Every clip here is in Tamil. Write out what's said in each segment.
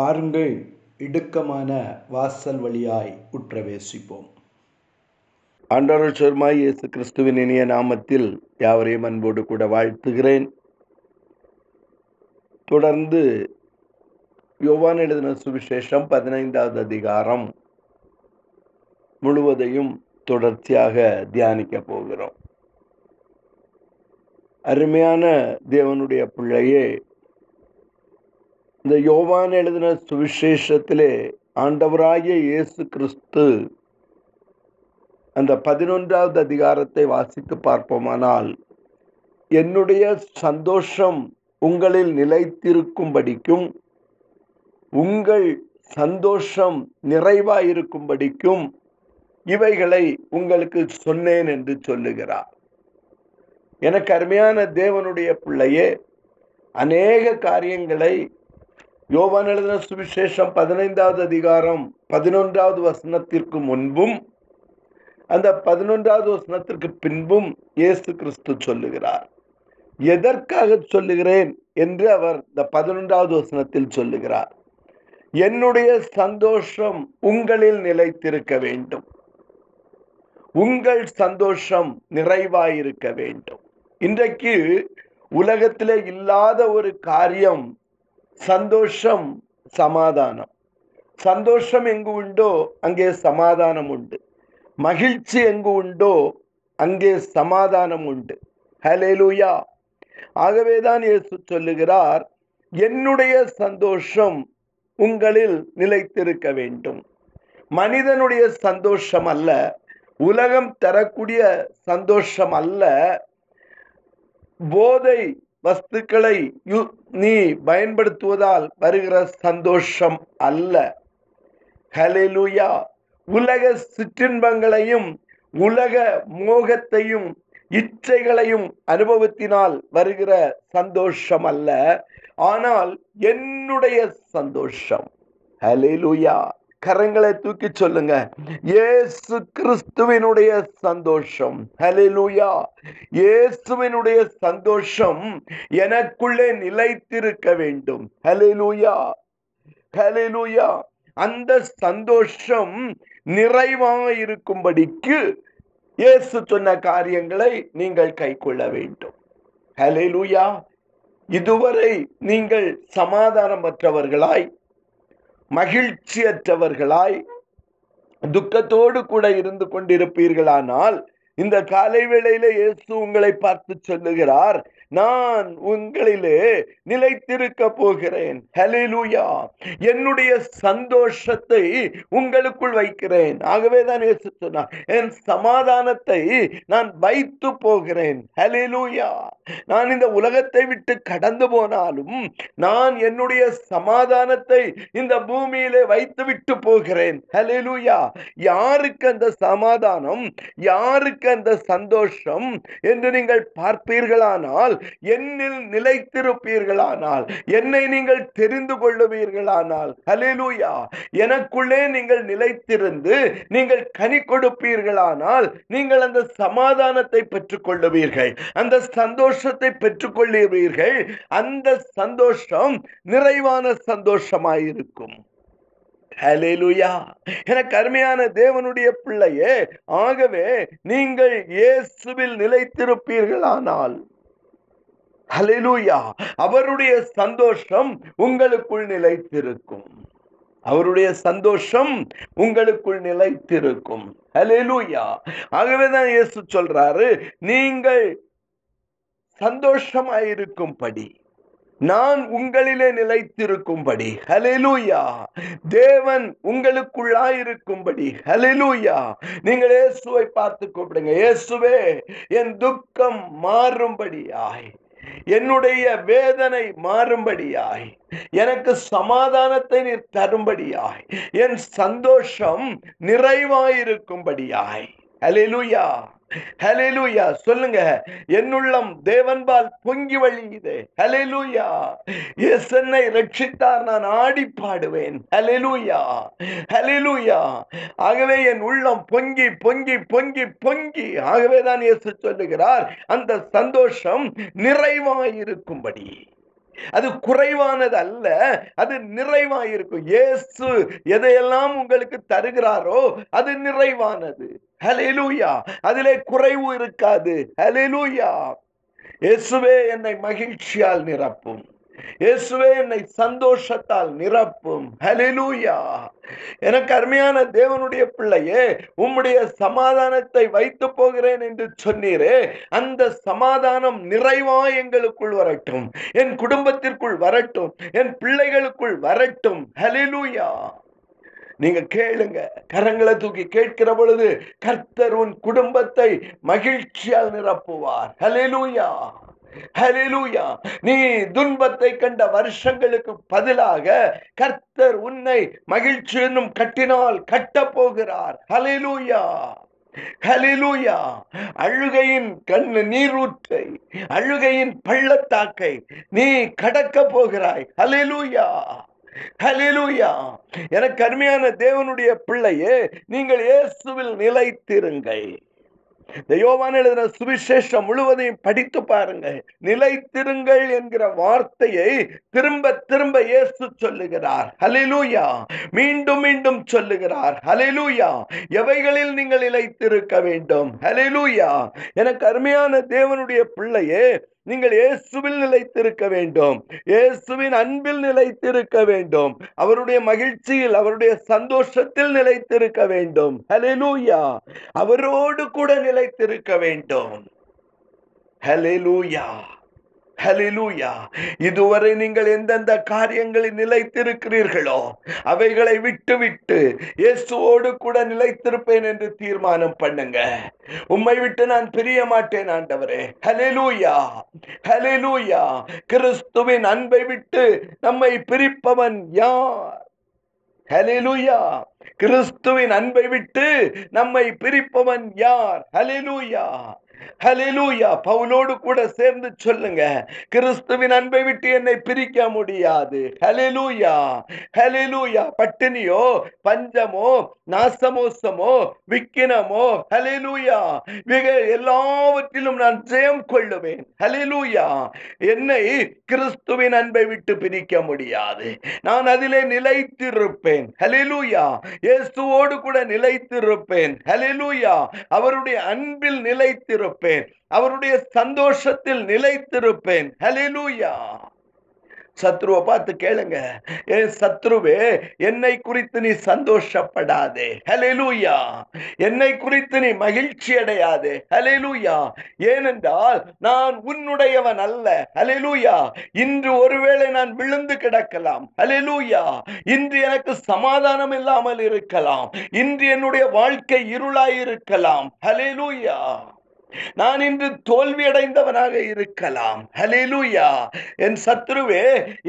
பாருங்கள், இடுக்கமான வாசல் வழியாய் உற்றவேசிப்போம். ஆண்டவர் சொர்மாய் இயேசு கிறிஸ்துவின் இனிய நாமத்தில் யாவரையும் அன்போடு கூட வாழ்த்துகிறேன். தொடர்ந்து யோவான் எழுதின சுவிசேஷம் 15வது அதிகாரம் முழுவதையும் தொடர்ச்சியாக தியானிக்க போகிறோம். அருமையான தேவனுடைய பிள்ளையே, இந்த யோவான் எழுதின சுவிசேஷத்திலே ஆண்டவராகிய இயேசு கிறிஸ்து அந்த 11வது அதிகாரத்தை வாசித்து பார்ப்போமானால், என்னுடைய சந்தோஷம் உங்களில் நிலைத்திருக்கும்படிக்கும் உங்கள் சந்தோஷம் நிறைவாயிருக்கும்படிக்கும் இவைகளை உங்களுக்கு சொன்னேன் என்று சொல்லுகிறார். எனக்கு அருமையான தேவனுடைய பிள்ளையே, அநேக காரியங்களை யோவான் எழுதின சுவிசேஷம் 15வது அதிகாரம் 11வது வசனத்திற்கு முன்பும் அந்த 11வது வசனத்திற்கு பின்பும் இயேசு கிறிஸ்து சொல்லுகிறார். எதற்காக சொல்லுகிறேன் என்று அவர் இந்த 11வது வசனத்தில் சொல்லுகிறார். என்னுடைய சந்தோஷம் உங்களில் நிலைத்திருக்க வேண்டும், உங்கள் சந்தோஷம் நிறைவாயிருக்க வேண்டும். இன்றைக்கு உலகத்திலே இல்லாத ஒரு காரியம் சந்தோஷம், சமாதானம். சந்தோஷம் எங்கு உண்டோ அங்கே சமாதானம் உண்டு, மகிழ்ச்சி எங்கு உண்டோ அங்கே சமாதானம் உண்டு. ஹல்லேலூயா. ஆகவேதான் இயேசு சொல்லுகிறார், என்னுடைய சந்தோஷம் உங்களில் நிலைத்திருக்க வேண்டும். மனிதனுடைய சந்தோஷம் அல்ல, உலகம் தரக்கூடிய சந்தோஷம் அல்ல, போதை வஸ்துக்களை நீ பயன்படுத்துவதால் வருகிற சந்தோஷம் அல்ல. ஹல்லேலூயா. உலக சிற்றின்பங்களையும் உலக மோகத்தையும் இச்சைகளையும் அனுபவத்தினால் வருகிற சந்தோஷம் அல்ல, ஆனால் என்னுடைய சந்தோஷம். ஹல்லேலூயா. கரங்களை தூக்கி சொல்லுங்க, இயேசு கிறிஸ்துவினுடைய சந்தோஷம். ஹல்லேலூயா. இயேசுவினுடைய சந்தோஷம் எனக்குள்ளே நிலைத்திருக்க வேண்டும். ஹல்லேலூயா. ஹல்லேலூயா. அந்த சந்தோஷம் நிறைவாக இருக்கும்படிக்கு இயேசு சொன்ன காரியங்களை நீங்கள் கைக்கொள்ள வேண்டும். ஹல்லேலூயா. இதுவரை நீங்கள் சமாதானமற்றவர்களாய், மகிழ்ச்சியற்றவர்களாய், துக்கத்தோடு கூட இருந்து கொண்டிருப்பீர்களானால், இந்த காலை வேளையிலே இயேசு உங்களை பார்த்து சொல்லுகிறார், நான் உங்களிலே நிலைத்திருக்க போகிறேன். ஹல்லேலூயா. என்னுடைய சந்தோஷத்தை உங்களுக்குள் வைக்கிறேன். ஆகவேதான் இயேசு சொன்னார், என் சமாதானத்தை நான் வைத்து போகிறேன். ஹல்லேலூயா. நான் இந்த உலகத்தை விட்டு கடந்து போனாலும் நான் என்னுடைய சமாதானத்தை இந்த பூமியிலே வைத்து விட்டு போகிறேன். ஹல்லேலூயா. யாருக்கு அந்த சமாதானம், யாருக்கு அந்த சந்தோஷம் என்று நீங்கள் பார்ப்பீர்களானால், என்னில் நிலைத்திருப்பீர்களானால், என்னை நீங்கள் தெரிந்து கொள்ளுவீர்களானால், ஹல்லேலூயா, எனக்குள்ளே நீங்கள் நிலைத்திருந்து நீங்கள் கனி கொடுப்பீர்களானால், நீங்கள் அந்த சமாதானத்தை பெற்றுக்கொள்ளுவீர்கள், அந்த சந்தோஷத்தை பெற்றுக்கொள்ளுவீர்கள். அந்த சந்தோஷம் நிறைவான சந்தோஷமாயிருக்கும். ஹல்லேலூயா. எனக்கு அருமையான தேவனுடைய பிள்ளையே, ஆகவே நீங்கள் இயேசுவில் நிலைத்திருப்பீர்களானால், ஹல்லேலூயா, அவருடைய சந்தோஷம் உங்களுக்குள் நிலைத்திருக்கும். அவருடைய சந்தோஷம் உங்களுக்குள் நிலைத்திருக்கும். ஹல்லேலூயா. ஆகவே தான் இயேசு சொல்றாரு, நீங்கள் சந்தோஷமாயிருக்கும்படி நான் உங்களிலே நிலைத்திருக்கும்படி. ஹல்லேலூயா. தேவன் உங்களுக்குள்ளாயிருக்கும்படி. ஹல்லேலூயா. நீங்கள் இயேசுவை பார்த்து கூப்பிடுங்க, இயேசுவே என் துக்கம் மாறும்படியாய், என்னுடைய வேதனை மாறும்படியாய், எனக்கு சமாதானத்தை நீர் தரும்படியாய், என் சந்தோஷம் நிறைவாயிருக்கும்படியாய். ஹல்லேலூயா. ஹல்லேலூயா. சொல்லுங்க, என்னுள்ளம் தேவன்பால் பொங்கி வழியுதே. ஹல்லேலூயா. இயேசுவை ரட்சித்தார், நான் ஆடி பாடுவேன். ஹல்லேலூயா. ஹல்லேலூயா. ஆகவே என் உள்ளம் பொங்கி பொங்கி பொங்கி பொங்கி. ஆகவே தான் இயேசு சொல்லுகிறார், அந்த சந்தோஷம் நிறைவாயிருக்கும்படி. அது குறைவானது அல்ல, அது நிறைவாயிருக்கும். இயேசு எதையெல்லாம் உங்களுக்கு தருகிறாரோ அது நிறைவானது. ஹல்லேலூயா! அதிலே குறைவு இருக்காது. ஹல்லேலூயா! இயேசுவே என்னை மகிழ்ச்சியால் நிரப்பும், இயேசுவே என்னை சந்தோஷத்தால் நிரப்பும். ஹல்லேலூயா! எனக்கு அருமையான தேவனுடைய பிள்ளையே, உம்முடைய சமாதானத்தை வைத்து போகிறேன் என்று சொன்னீரே, அந்த சமாதானம் நிறைவாய் எங்களுக்குள் வரட்டும், என் குடும்பத்திற்குள் வரட்டும், என் பிள்ளைகளுக்குள் வரட்டும். ஹல்லேலூயா! நீங்க கேளுங்க, கரங்களை தூக்கி கேட்கிற பொழுது கர்த்தர் உன் குடும்பத்தை மகிழ்ச்சியால் நிரப்புவார். ஹல்லேலூயா! ஹல்லேலூயா! நீ துன்பத்தை கண்ட வருஷங்களுக்கு பதிலாக கர்த்தர் உன்னை மகிழ்ச்சி என்னும் கட்டினால் கட்ட போகிறார். ஹல்லேலூயா! ஹல்லேலூயா! அழுகையின் கண்ணு நீரூற்றை, அழுகையின் பள்ளத்தாக்கை நீ கடக்க போகிறாய். ஹல்லேலூயா! ஹல்லேலூயா! எனக்கு அருமையான தேவனுடைய பிள்ளையே, நீங்கள் இயேசுவில் நிலைத்திருங்கள். யோவான் எழுதின சுவிசேஷம் முழுவதையும் படித்து பாருங்கள். நிலைத்திருங்கள் என்கிற வார்த்தையை திரும்ப திரும்ப இயேசு சொல்லுகிறார். ஹல்லேலூயா! மீண்டும் மீண்டும் சொல்லுகிறார். ஹல்லேலூயா! எவைகளில் நீங்கள் நிலைத்திருக்க வேண்டும்? ஹல்லேலூயா! எனக்கு அருமையான தேவனுடைய பிள்ளையே, நீங்கள் இயேசுவில் நிலைத்திருக்க வேண்டும், இயேசுவின் அன்பில் நிலைத்திருக்க வேண்டும், அவருடைய மகிழ்ச்சியில், அவருடைய சந்தோஷத்தில் நிலைத்திருக்க வேண்டும். ஹல்லேலூயா! அவரோடு கூட நிலைத்திருக்க வேண்டும். ஹல்லேலூயா! ஹல்லேலூயா! இதுவரை நீங்கள் எந்தெந்த காரியங்களில் நிலைத்திருக்கிறீர்களோ அவைகளை விட்டுவிட்டு இயேசுவோடு கூட நிலைத்திருப்பேன் என்று தீர்மானம் பண்ணுங்க. உம்மை விட்டு நான் பிரிய மாட்டேன் ஆண்டவரே. ஹல்லேலூயா! ஹல்லேலூயா! கிறிஸ்துவின் அன்பை விட்டு நம்மை பிரிப்பவன் யார்? ஹல்லேலூயா! கிறிஸ்துவின் அன்பை விட்டு நம்மை பிரிப்பவன் யார்? ஹல்லேலூயா! ஹல்லேலூயா! பவுலோடு கூட சேர்ந்து சொல்லுங்க, கிறிஸ்துவின் அன்பை விட்டு என்னை பிரிக்க முடியாது. ஹல்லேலூயா! ஹல்லேலூயா! பட்டினியோ, பஞ்சமோ, நாசமோசமோ, விக்கினமோ, ஹல்லேலூயா, எல்லாவற்றிலும் நான் ஜெயம் கொள்ளுவேன். ஹல்லேலூயா! என்னை கிறிஸ்துவின் அன்பை விட்டு பிரிக்க முடியாது. நான் அதிலே நிலைத்திருப்பேன். ஹல்லேலூயா! இயேசுவோடு கூட நிலைத்திருப்பேன். ஹல்லேலூயா! அவருடைய அன்பில் நிலைத்திருப்பேன், அவருடைய சந்தோஷத்தில் நிலைத்திருப்பேன். ஹல்லேலூயா! சத்ருவை பார்த்து கேளுங்க, ஏ சத்ருவே, என்னை குறித்து நீ சந்தோஷப்படாதே. ஹல்லேலூயா! என்னை குறித்து நீ மகிழ்ச்சி அடையாதே. ஹல்லேலூயா! ஏனென்றால் நான் உன்னுடையவன் அல்ல. ஹல்லேலூயா! இன்று ஒருவேளை நான் விழுந்து கிடக்கலாம். ஹல்லேலூயா! இன்று எனக்கு சமாதானம் இல்லாமல் இருக்கலாம், இன்று என்னுடைய வாழ்க்கை இருளாயிருக்கலாம். ஹல்லேலூயா! நான் இன்று தோல்வியடைந்தவனாக இருக்கலாம். ஹல்லேலூயா! என் சத்துருவே,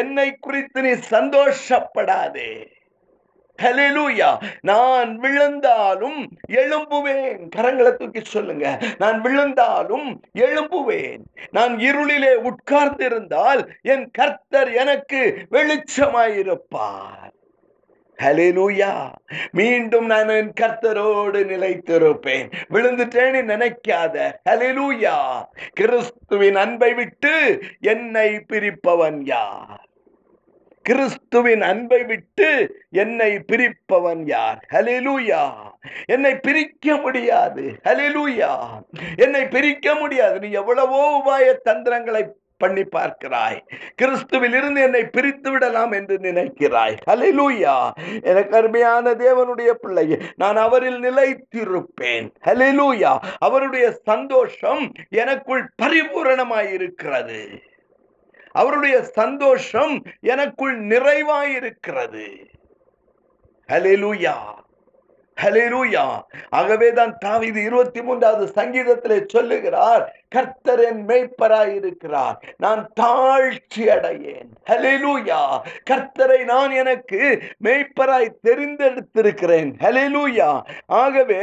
என்னை குறித்து நீ சந்தோஷப்படாதே. ஹல்லேலூயா! நான் விழுந்தாலும் எழும்புவேன். கரங்களை தூக்கி சொல்லுங்க, நான் விழுந்தாலும் எழும்புவேன். நான் இருளிலே உட்கார்ந்திருந்தால் என் கர்த்தர் எனக்கு வெளிச்சமாயிருப்பார். ஹல்லேலூயா! மீண்டும் நான் என் கர்த்தரோடு நிலைத்திருப்பேன். விழுந்துட்டேன்னு நினைக்காத. ஹல்லேலூயா! கிறிஸ்துவின் அன்பை விட்டு என்னை பிரிப்பவன் யார்? கிறிஸ்துவின் அன்பை விட்டு என்னை பிரிப்பவன் யார்? ஹல்லேலூயா! என்னை பிரிக்க முடியாது. ஹல்லேலூயா! என்னை பிரிக்க முடியாது. நீ எவ்வளவோ உபாய தந்திரங்களை பண்ணி பார்க்கிறாய், கிறிஸ்துவில் இருந்து என்னை பிரித்து விடலாம் என்று நினைக்கிறாய். ஹல்லேலூயா! எனக்கு அருமையான தேவனுடைய பிள்ளையே, நான் அவரில் நிலைத்திருப்பேன். ஹல்லேலூயா! அவருடைய சந்தோஷம் எனக்குள் பரிபூரணமாயிருக்கிறது, அவருடைய சந்தோஷம் எனக்குள் நிறைவாயிருக்கிறது. ஹல்லேலூயா! ஹல்லேலூயா! ஆகவேதான் தாவீது 23வது சங்கீதத்திலே சொல்லுகிறார், கர்த்தர் என் மேய்ப்பராயிருக்கிறார், நான் தாழ்ச்சி அடையேன். ஹல்லேலூயா! கர்த்தரை நான் எனக்கு மேய்ப்பராய் தெரிந்தெடுத்திருக்கிறேன். ஹல்லேலூயா! ஆகவே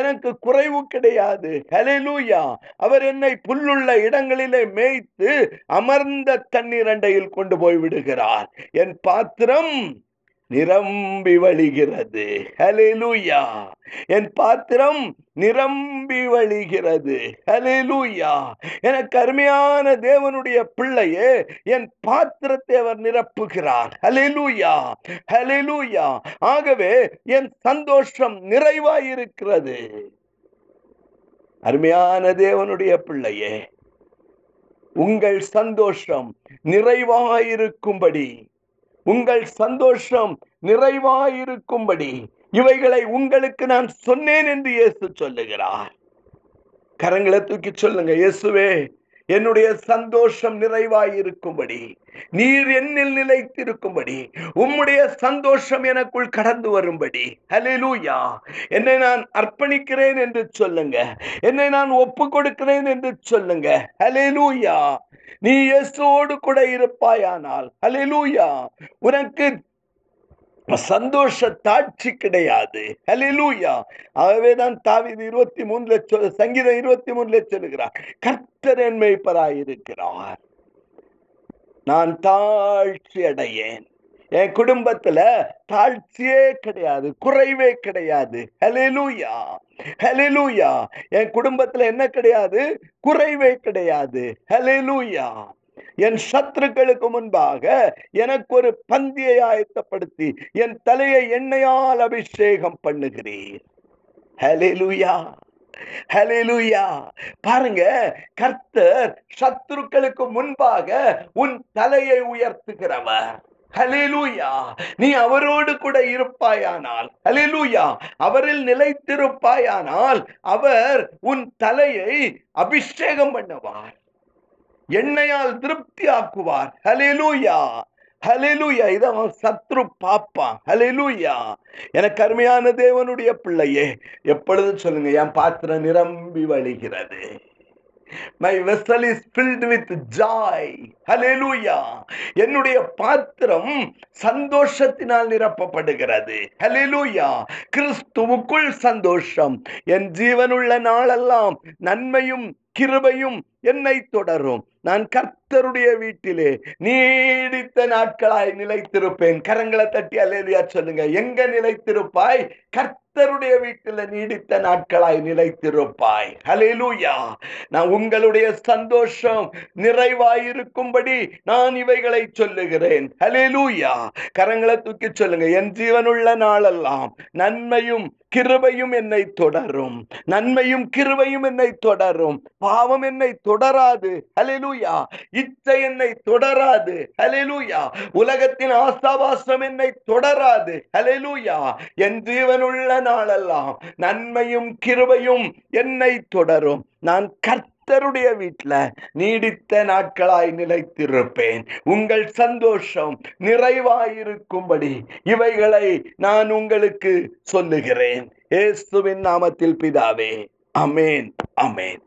எனக்கு குறைவு கிடையாது. ஹல்லேலூயா! அவர் என்னை புல்லுள்ள இடங்களிலே மேய்த்து அமர்ந்த தண்ணீரண்டையில் கொண்டு போய் விடுகிறார். என் பாத்திரம் நிரம்பி வழிகிறது. ஹல்லேலூயா. என் பாத்திரம் நிரம்பி வழிகிறது. ஹல்லேலூயா. எனக்கு அருமையான தேவனுடைய பிள்ளையே, என் பாத்திரத்தை அவர் நிரப்புகிறார். ஹல்லேலூயா, ஹல்லேலூயா. ஆகவே என் சந்தோஷம் நிறைவாயிருக்கிறது. அருமையான தேவனுடைய பிள்ளையே, உங்கள் சந்தோஷம் நிறைவாயிருக்கும்படி, உங்கள் சந்தோஷம் நிறைவாயிருக்கும்படி இவைகளை உங்களுக்கு நான் சொன்னேன் என்று இயேசு சொல்லுகிறார். கரங்களை தூக்கி சொல்லுங்க, இயேசுவே என்னுடைய சந்தோஷம் நிறைவாயிருக்கும்படி, நீர் என்னில் நிலைத்திருக்கும்படி, உம்முடைய சந்தோஷம் எனக்குள் கடந்து வரும்படி. ஹல்லேலூயா. என்னை நான் அர்ப்பணிக்கிறேன் என்று சொல்லுங்க, என்னை நான் ஒப்பு கொடுக்கிறேன் என்று சொல்லுங்க. ஹல்லேலூயா. நீ இயேசுவோடு கூட இருப்பாயானால், ஹல்லேலூயா, உனக்கு சந்தோஷ தாட்சி கிடையாது. ஹல்லேலூயா. ஆகவேதான் தாவீது 23 சங்கீதம் 23 சொல்லுகிறார், கர்த்தர் என் மேய்ப்பராயிருக்கிறார், நான் தாழ்ச்சி அடையேன். என் குடும்பத்துல தாழ்ச்சியே கிடையாது, குறைவே கிடையாது. ஹல்லேலூயா, ஹல்லேலூயா. என் குடும்பத்துல என்ன கிடையாது? குறைவே கிடையாது. ஹல்லேலூயா. என் சத்துருக்களுக்கு முன்பாக எனக்கு ஒரு பந்தியை ஆயத்தப்படுத்தி என் தலையை எண்ணெயால் அபிஷேகம் பண்ணுகிறீர். ஹல்லேலூயா, ஹல்லேலூயா. பாருங்க, கர்த்தர் சத்துருக்களுக்கு முன்பாக உன் தலையை உயர்த்துகிறவர். ஹல்லேலூயா. நீ அவரோடு கூட இருப்பாயானால், ஹல்லேலூயா, அவரில் நிலைத்திருப்பாயானால் அவர் உன் தலையை அபிஷேகம் பண்ணுவார், எண்ணெயால் திருப்தி ஆக்குவார். ஹல்லேலூயா, ஹல்லேலூயா. இத சத்ரு பாப்பான். ஹல்லேலூயா. எனக்கு அருமையான தேவனுடைய பிள்ளையே, எப்பொழுது சொல்லுங்க, என் பாத்திரம் நிரம்பி வழிகிறது. My vessel is filled with joy. Hallelujah. என்னுடைய பாத்திரம் சந்தோஷத்தினால் நிரப்பப்படுகிறது. Hallelujah. கிறிஸ்துவுக்குள் சந்தோஷம். என் ஜீவனுள்ள நாளெல்லாம் நன்மையும் கிருபையும் என்னை தொடரும். நான் கர்த்தருடைய வீட்டிலே நீடித்த நாட்களாய் நிலைத்திருப்பேன். கரங்களை தட்டி அல்லேலூயா சொல்லுங்க. எங்க நிலைத்திருப்பாய்? கர்த்தருடைய வீட்டில நீடித்த நாட்களாய் நிலைத்திருப்பாய். ஹல்லேலூயா. நான் உங்களுடைய சந்தோஷம் நிறைவாயிருக்கும்படி நான் இவைகளை சொல்லுகிறேன். ஹல்லேலூயா. கரங்களை தூக்கி சொல்லுங்க, என் ஜீவனுள்ள நாளெல்லாம் நன்மையும் கிருபையும் என்னை தொடரும். நன்மையும் கிருபையும் என்னை தொடரும். பாவம் என்னை தொடராது. ஹல்லேலூயா. இச்சை என்னை தொடராது. ஹல்லேலூயா. உலகத்தின் ஆசாபாசம் என்னை தொடராது. ஹல்லேலூயா. என் ஜீவனுள்ள நாளெல்லாம் நன்மையும் கிருபையும் என்னை தொடரும். நான் கர்த்தருடைய வீட்டில் நீடித்த நாட்களாய் நிலைத்திருப்பேன். உங்கள் சந்தோஷம் நிறைவாயிருக்கும்படி இவைகளை நான் உங்களுக்கு சொல்லுகிறேன். இயேசுவின் நாமத்தில் பிதாவே, அமேன், அமேன்.